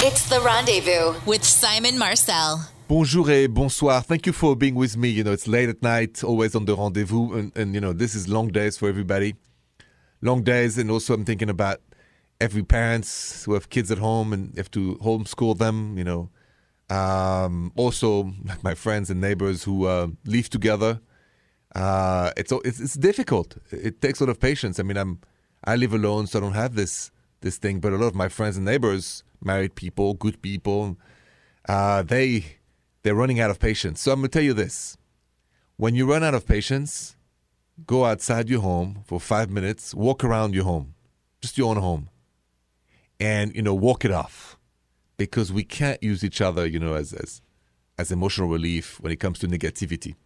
It's the Rendezvous with Simon Marcel. Bonjour et bonsoir. Thank you for being with me. You know, it's late at night, always on the Rendezvous. And you know, this is long days for everybody. Long days. And also I'm thinking about every parents who have kids at home and have to homeschool them, you know. Also, like my friends and neighbors who live together. It's difficult. It takes a lot of patience. I mean, I live alone, so I don't have this thing. But a lot of my friends and neighbors, married people, good people, they're running out of patience. So I'm going to tell you this. When you run out of patience, go outside your home for 5 minutes, walk around your home, just your own home, and, you know, walk it off, because we can't use each other, you know, as emotional relief when it comes to negativity.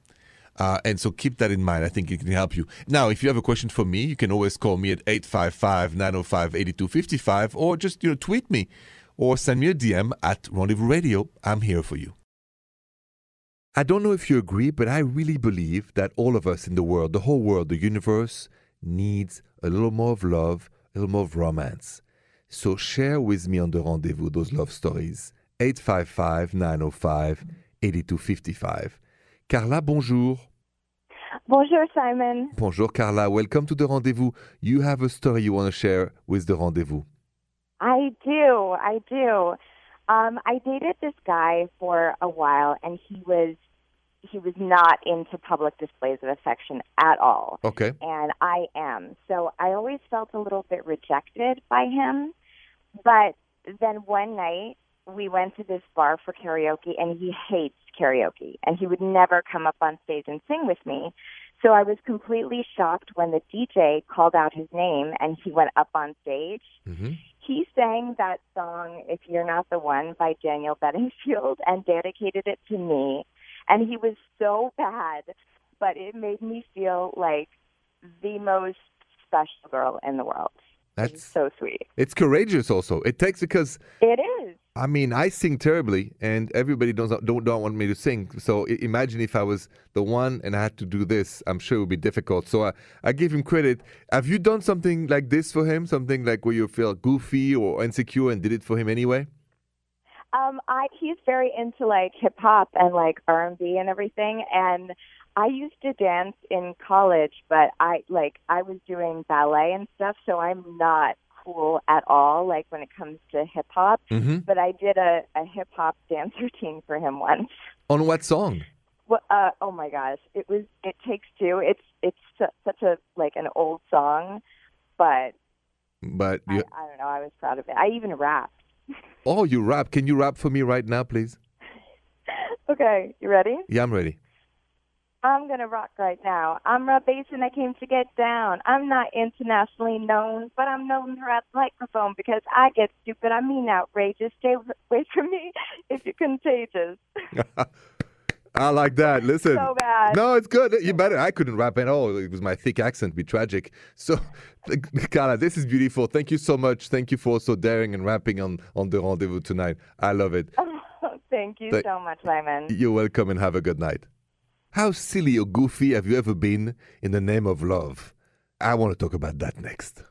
And so keep that in mind. I think it can help you. Now, if you have a question for me, you can always call me at 855-905-8255 or just, you know, tweet me or send me a DM at Rendezvous Radio. I'm here for you. I don't know if you agree, but I really believe that all of us in the world, the whole world, the universe needs a little more of love, a little more of romance. So share with me on the Rendezvous those love stories. 855-905-8255. Carla, bonjour. Bonjour, Simon. Bonjour, Carla. Welcome to the Rendezvous. You have a story you want to share with the Rendezvous. I do. I dated this guy for a while, and he was not into public displays of affection at all. Okay. And I am. So I always felt a little bit rejected by him. But then one night, we went to this bar for karaoke, and he hates karaoke, and he would never come up on stage and sing with me. So I was completely shocked when the DJ called out his name and he went up on stage. Mm-hmm. He sang that song, If You're Not the One, by Daniel Bedingfield, and dedicated it to me. And he was so bad, but it made me feel like the most special girl in the world. That's so sweet. It's courageous also. It takes, because it is. I mean, I sing terribly, and everybody don't want me to sing. So imagine if I was the one and I had to do this. I'm sure it would be difficult. So I give him credit. Have you done something like this for him? Something like where you feel goofy or insecure and did it for him anyway? He's very into like hip hop and like R&B and everything, and I used to dance in college, but I was doing ballet and stuff, so I'm not cool at all, like when it comes to hip hop. Mm-hmm. But I did a hip hop dance routine for him once. On what song? Well, oh my gosh, It Takes Two. It's such a like an old song, but I don't know. I was proud of it. I even rapped. Oh, you rap? Can you rap for me right now, please? Okay, you ready? Yeah, I'm ready. I'm going to rock right now. I'm Rob Bass and I came to get down. I'm not internationally known, but I'm known throughout the microphone because I get stupid. I mean outrageous. Stay away from me if you're contagious. I like that. Listen. So bad. No, it's good. You better. I couldn't rap at all. It was my thick accent. It'd be tragic. So, Carla, this is beautiful. Thank you so much. Thank you for so daring and rapping on the Rendezvous tonight. I love it. Oh, thank you so much, Simon. You're welcome and have a good night. How silly or goofy have you ever been in the name of love? I want to talk about that next.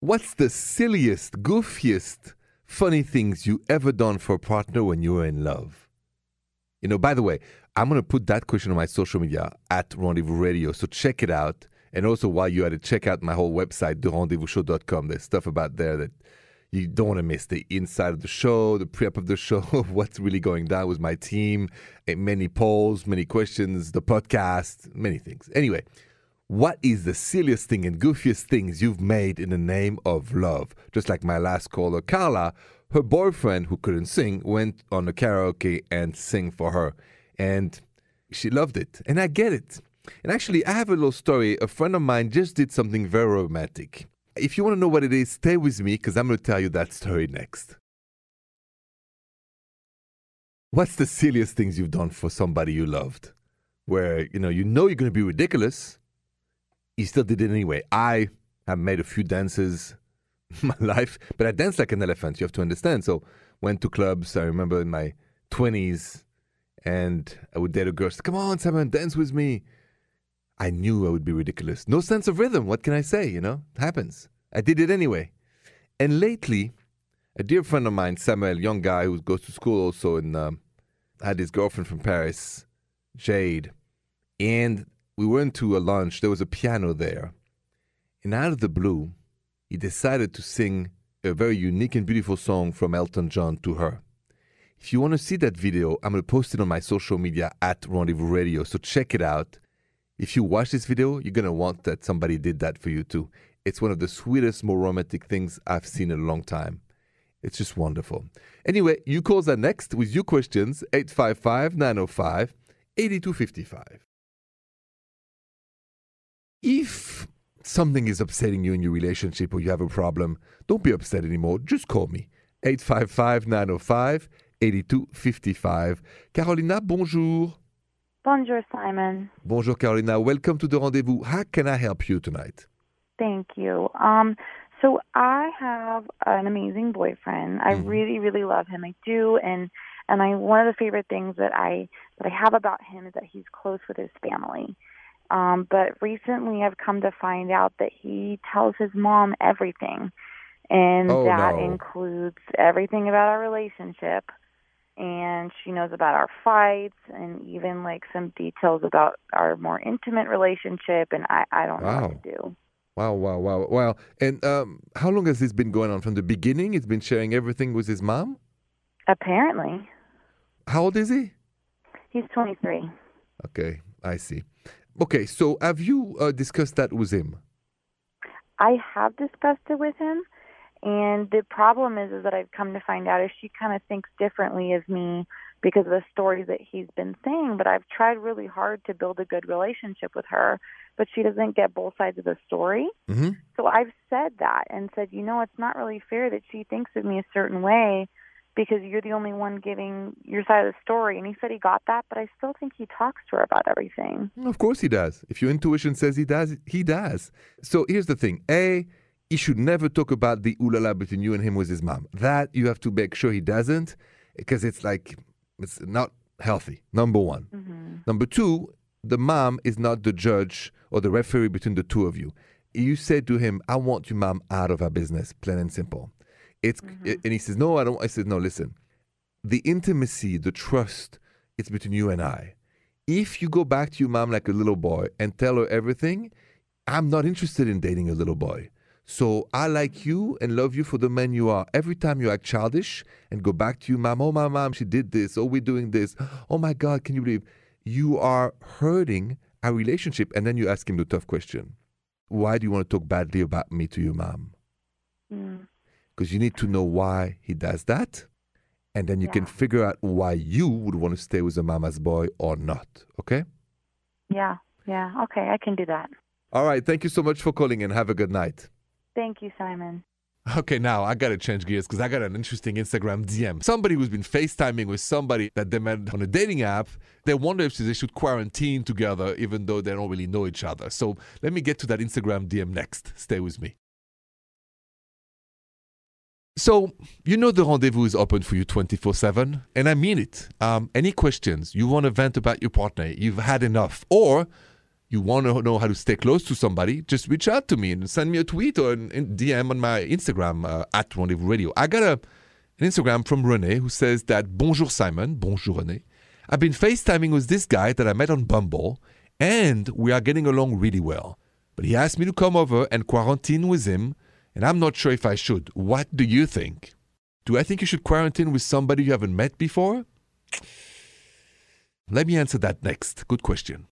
What's the silliest, goofiest, funny things you ever done for a partner when you were in love? You know, by the way, I'm going to put that question on my social media at Rendezvous Radio, so check it out. And also, while you're at it, check out my whole website, therendezvousshow.com. There's stuff about there that you don't want to miss, the inside of the show, the prep of the show, what's really going down with my team, many polls, many questions, the podcast, many things. Anyway, what is the silliest thing and goofiest things you've made in the name of love? Just like my last caller, Carla, her boyfriend who couldn't sing went on the karaoke and sang for her. And she loved it. And I get it. And actually, I have a little story. A friend of mine just did something very romantic. If you want to know what it is, stay with me because I'm going to tell you that story next. What's the silliest things you've done for somebody you loved? Where, you know you're going to be ridiculous. You still did it anyway. I have made a few dances in my life, but I danced like an elephant. You have to understand. So went to clubs. I remember in my 20s, and I would date a girl. She said, come on, Simon, dance with me. I knew I would be ridiculous. No sense of rhythm. What can I say? You know, it happens. I did it anyway. And lately, a dear friend of mine, Samuel, young guy who goes to school also, and had his girlfriend from Paris, Jade. And we went to a lunch. There was a piano there. And out of the blue, he decided to sing a very unique and beautiful song from Elton John to her. If you want to see that video, I'm going to post it on my social media at Rendezvous Radio. So check it out. If you watch this video, you're going to want that somebody did that for you too. It's one of the sweetest, more romantic things I've seen in a long time. It's just wonderful. Anyway, you calls are next with your questions, 855-905-8255. If something is upsetting you in your relationship or you have a problem, don't be upset anymore. Just call me, 855-905-8255. Carolina, bonjour. Bonjour, Simon. Bonjour, Carolina. Welcome to the Rendezvous. How can I help you tonight? Thank you. So I have an amazing boyfriend. I really, really love him. I do, and one of the favorite things that I have about him is that he's close with his family. But recently, I've come to find out that he tells his mom everything, and includes everything about our relationship. And she knows about our fights and even like some details about our more intimate relationship. And I don't know what to do. Wow. And how long has this been going on? From the beginning, he's been sharing everything with his mom? Apparently. How old is he? He's 23. Okay, I see. Okay, so have you discussed that with him? I have discussed it with him. And the problem is that I've come to find out is she kind of thinks differently of me because of the stories that he's been saying. But I've tried really hard to build a good relationship with her, but she doesn't get both sides of the story. Mm-hmm. So I've said that and said, you know, it's not really fair that she thinks of me a certain way because you're the only one giving your side of the story. And he said he got that, but I still think he talks to her about everything. Of course he does. If your intuition says he does, he does. So here's the thing. He should never talk about the ooh-la-la between you and him with his mom. That you have to make sure he doesn't, because it's not healthy, number one. Mm-hmm. Number two, the mom is not the judge or the referee between the two of you. You say to him, I want your mom out of our business, plain and simple. And he says, no, I don't. I said, no, listen. The intimacy, the trust, it's between you and I. If you go back to your mom like a little boy and tell her everything, I'm not interested in dating a little boy. So I like you and love you for the man you are. Every time you act childish and go back to your mom, oh, my mom, she did this. Oh, we're doing this. Oh, my God, can you believe? You are hurting our relationship. And then you ask him the tough question. Why do you want to talk badly about me to your mom? Because you need to know why he does that. And then you can figure out why you would want to stay with a mama's boy or not. Okay? Yeah. Okay, I can do that. All right. Thank you so much for calling and have a good night. Thank you, Simon. Okay, now I got to change gears because I got an interesting Instagram DM. Somebody who's been FaceTiming with somebody that they met on a dating app, they wonder if they should quarantine together even though they don't really know each other. So let me get to that Instagram DM next. Stay with me. So, you know the Rendezvous is open for you 24/7, and I mean it. Any questions? You want to vent about your partner? You've had enough? Or you want to know how to stay close to somebody, just reach out to me and send me a tweet or an DM on my Instagram at Rendezvous Radio. I got an Instagram from Renee who says that, bonjour Simon, bonjour Renee. I've been FaceTiming with this guy that I met on Bumble and we are getting along really well. But he asked me to come over and quarantine with him and I'm not sure if I should. What do you think? Do I think you should quarantine with somebody you haven't met before? Let me answer that next. Good question.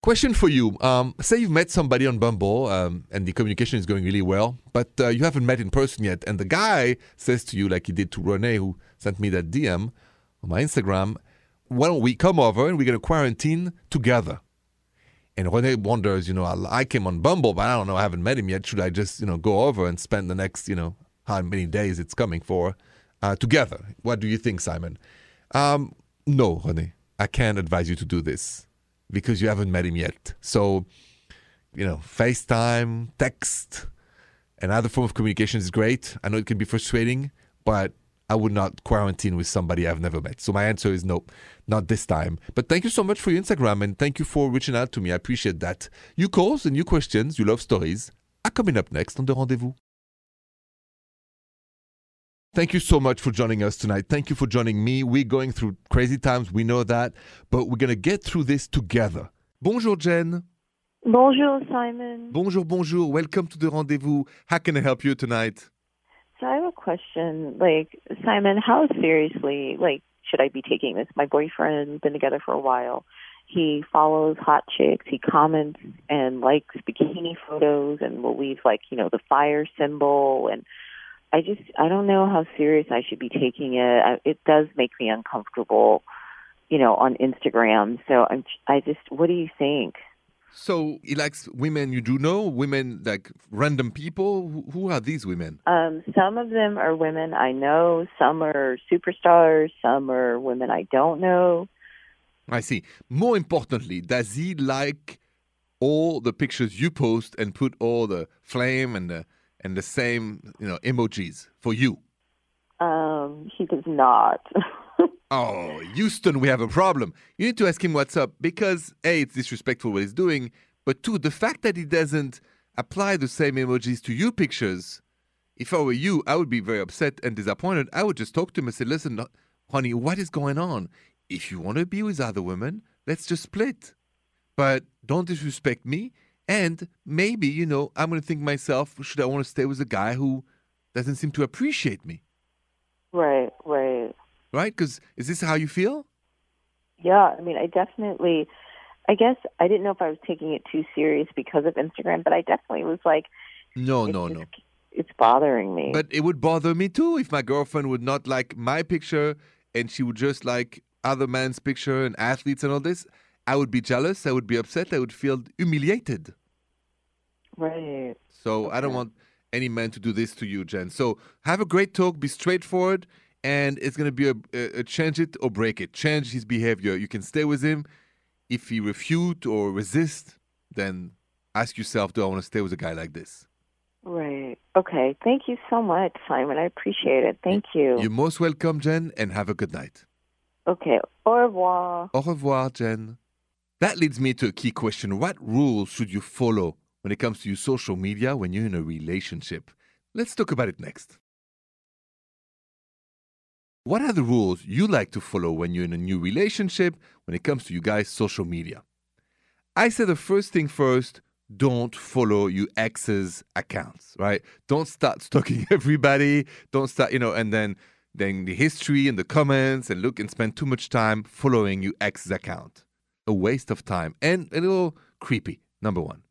Question for you. Say you've met somebody on Bumble and the communication is going really well, but you haven't met in person yet. And the guy says to you, like he did to Renee, who sent me that DM on my Instagram, why don't we come over and we're going to quarantine together? And Renee wonders, you know, I came on Bumble, but I don't know, I haven't met him yet. Should I just, you know, go over and spend the next, you know, how many days it's coming for together? What do you think, Simon? No, Renee, I can't advise you to do this. Because you haven't met him yet. So, you know, FaceTime, text, another form of communication is great. I know it can be frustrating, but I would not quarantine with somebody I've never met. So my answer is no, not this time. But thank you so much for your Instagram and thank you for reaching out to me. I appreciate that. Your calls and your questions, your love stories are coming up next on The Rendezvous. Thank you so much for joining us tonight. Thank you for joining me. We're going through crazy times, we know that, but we're going to get through this together. Bonjour, Jen. Bonjour, Simon. Bonjour, bonjour. Welcome to the Rendezvous. How can I help you tonight? So I have a question. Simon, how seriously, should I be taking this? My boyfriend, been together for a while. He follows hot chicks. He comments and likes bikini photos and will leave, the fire symbol. And I don't know how serious I should be taking it. It does make me uncomfortable, on Instagram. So what do you think? So he likes women you do know, women like random people. Who are these women? Some of them are women I know. Some are superstars. Some are women I don't know. I see. More importantly, does he like all the pictures you post and put all the flame and the same emojis for you? He does not. Oh, Houston, we have a problem. You need to ask him what's up because, A, it's disrespectful what he's doing, but 2, the fact that he doesn't apply the same emojis to your pictures, if I were you, I would be very upset and disappointed. I would just talk to him and say, listen, honey, what is going on? If you want to be with other women, let's just split. But don't disrespect me. And maybe, I'm going to think myself, should I want to stay with a guy who doesn't seem to appreciate me? Right. Right? Because is this how you feel? Yeah. I guess I didn't know if I was taking it too serious because of Instagram, but I definitely was like... No. It's bothering me. But it would bother me too if my girlfriend would not like my picture and she would just like other man's picture and athletes and all this. I would be jealous. I would be upset. I would feel humiliated. Right. So okay. I don't want any man to do this to you, Jen. So have a great talk. Be straightforward. And it's going to be a change it or break it. Change his behavior. You can stay with him. If he refutes or resists, then ask yourself, do I want to stay with a guy like this? Right. Okay. Thank you so much, Simon. I appreciate it. Thank you. You're most welcome, Jen, and have a good night. Okay. Au revoir. Au revoir, Jen. That leads me to a key question. What rules should you follow when it comes to your social media when you're in a relationship? Let's talk about it next. What are the rules you like to follow when you're in a new relationship when it comes to you guys' social media? I say the first thing first, don't follow your ex's accounts, right? Don't start stalking everybody. Don't start, and then the history and the comments and look and spend too much time following your ex's account. A waste of time and a little creepy, number one.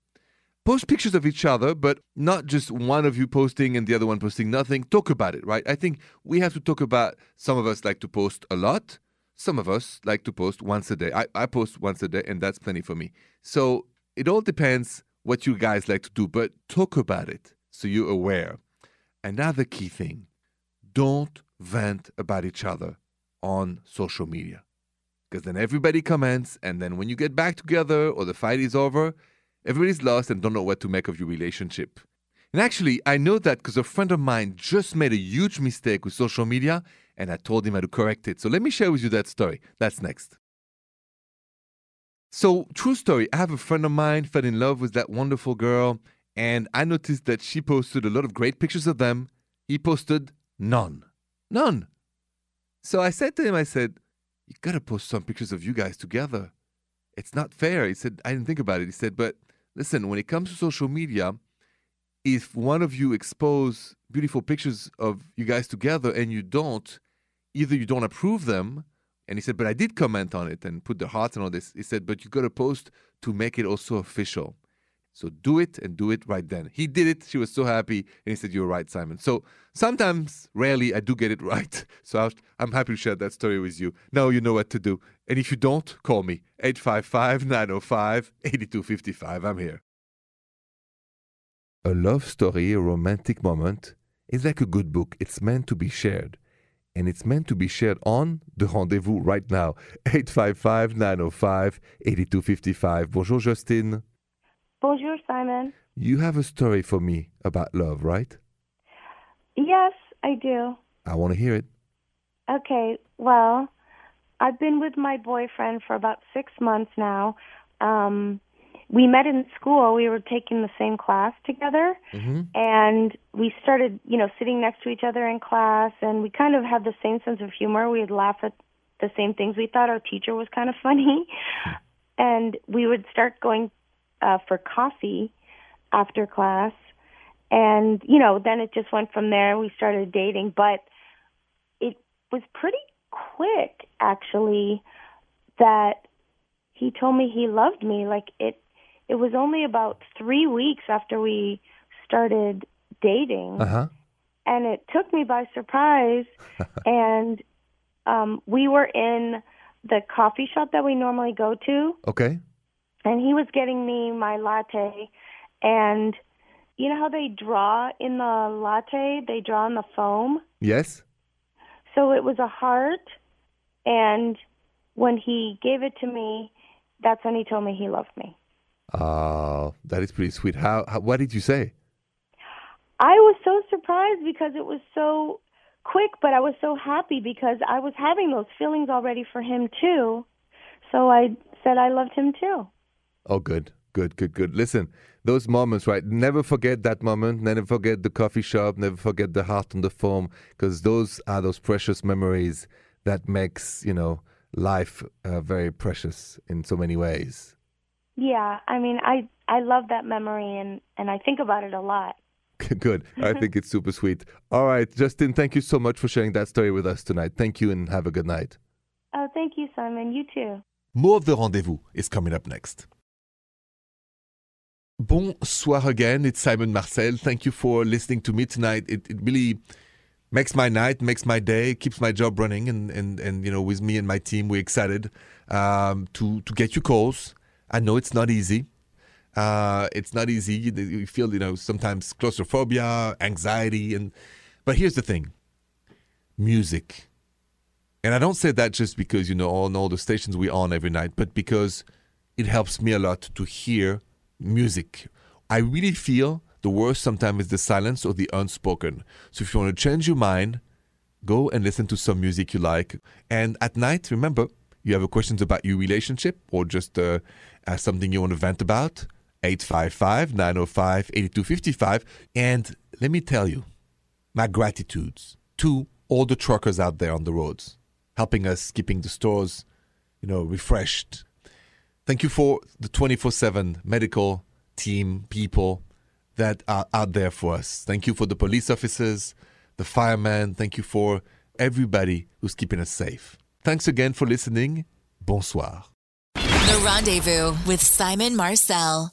Post pictures of each other, but not just one of you posting and the other one posting nothing. Talk about it, right? I think we have to talk about, some of us like to post a lot. Some of us like to post once a day. I post once a day, and that's plenty for me. So it all depends what you guys like to do, but talk about it so you're aware. Another key thing, don't vent about each other on social media. Because then everybody comments, and then when you get back together or the fight is over, everybody's lost and don't know what to make of your relationship. And actually, I know that because a friend of mine just made a huge mistake with social media, and I told him how to correct it. So let me share with you that story. That's next. So, true story. I have a friend of mine fell in love with that wonderful girl, and I noticed that she posted a lot of great pictures of them. He posted none. None. So I said to him, you got to post some pictures of you guys together. It's not fair. He said, I didn't think about it. He said, but... listen, when it comes to social media, if one of you expose beautiful pictures of you guys together and you don't, either you don't approve them, and he said, but I did comment on it and put the hearts and all this. He said, but you got to post to make it also official. So do it and do it right then. He did it. She was so happy. And he said, you're right, Simon. So sometimes, rarely, I do get it right. So I'm happy to share that story with you. Now you know what to do. And if you don't, call me, 855-905-8255. I'm here. A love story, a romantic moment, is like a good book. It's meant to be shared. And it's meant to be shared on The Rendezvous right now, 855-905-8255. Bonjour, Justine. Bonjour, Simon. You have a story for me about love, right? Yes, I do. I want to hear it. Okay, well... I've been with my boyfriend for about 6 months now. we met in school. We were taking the same class together, mm-hmm. and we started, you know, sitting next to each other in class, and we kind of had the same sense of humor. We'd laugh at the same things. We thought our teacher was kind of funny, and we would start going for coffee after class, and, you know, then it just went from there. We started dating, but it was pretty quick, actually, that he told me he loved me. Like, it was only about 3 weeks after we started dating, uh-huh. and it took me by surprise, and we were in the coffee shop that we normally go to. Okay. And he was getting me my latte, and you know how they draw in the latte? They draw on the foam? Yes. So it was a heart, and when he gave it to me, that's when he told me he loved me. That is pretty sweet. How? What did you say? I was so surprised because it was so quick, but I was so happy because I was having those feelings already for him, too. So I said I loved him, too. Oh, good. Listen, those moments, right? Never forget that moment. Never forget the coffee shop. Never forget the heart on the foam, because those are those precious memories that makes, you know, life very precious in so many ways. Yeah, I mean, I love that memory, and I think about it a lot. Good. I think it's super sweet. All right, Justin, thank you so much for sharing that story with us tonight. Thank you, and have a good night. Oh, thank you, Simon. You too. More of The Rendezvous is coming up next. Bonsoir again. It's Simon Marcel. Thank you for listening to me tonight. It really makes my night, makes my day, keeps my job running, and you know, with me and my team, we're excited to get your calls. I know it's not easy. It's not easy. You feel, you know, sometimes claustrophobia, anxiety, but here's the thing: music. And I don't say that just because, you know, on all the stations we're on every night, but because it helps me a lot to hear music. I really feel the worst sometimes is the silence or the unspoken. So if you want to change your mind, go and listen to some music you like. And at night, remember, you have questions about your relationship or just something you want to vent about, 855-905-8255. And let me tell you, my gratitudes to all the truckers out there on the roads, helping us, keeping the stores, you know, refreshed. Thank you for the 24/7 medical team people that are out there for us. Thank you for the police officers, the firemen. Thank you for everybody who's keeping us safe. Thanks again for listening. Bonsoir. The Rendezvous with Simon Marcel.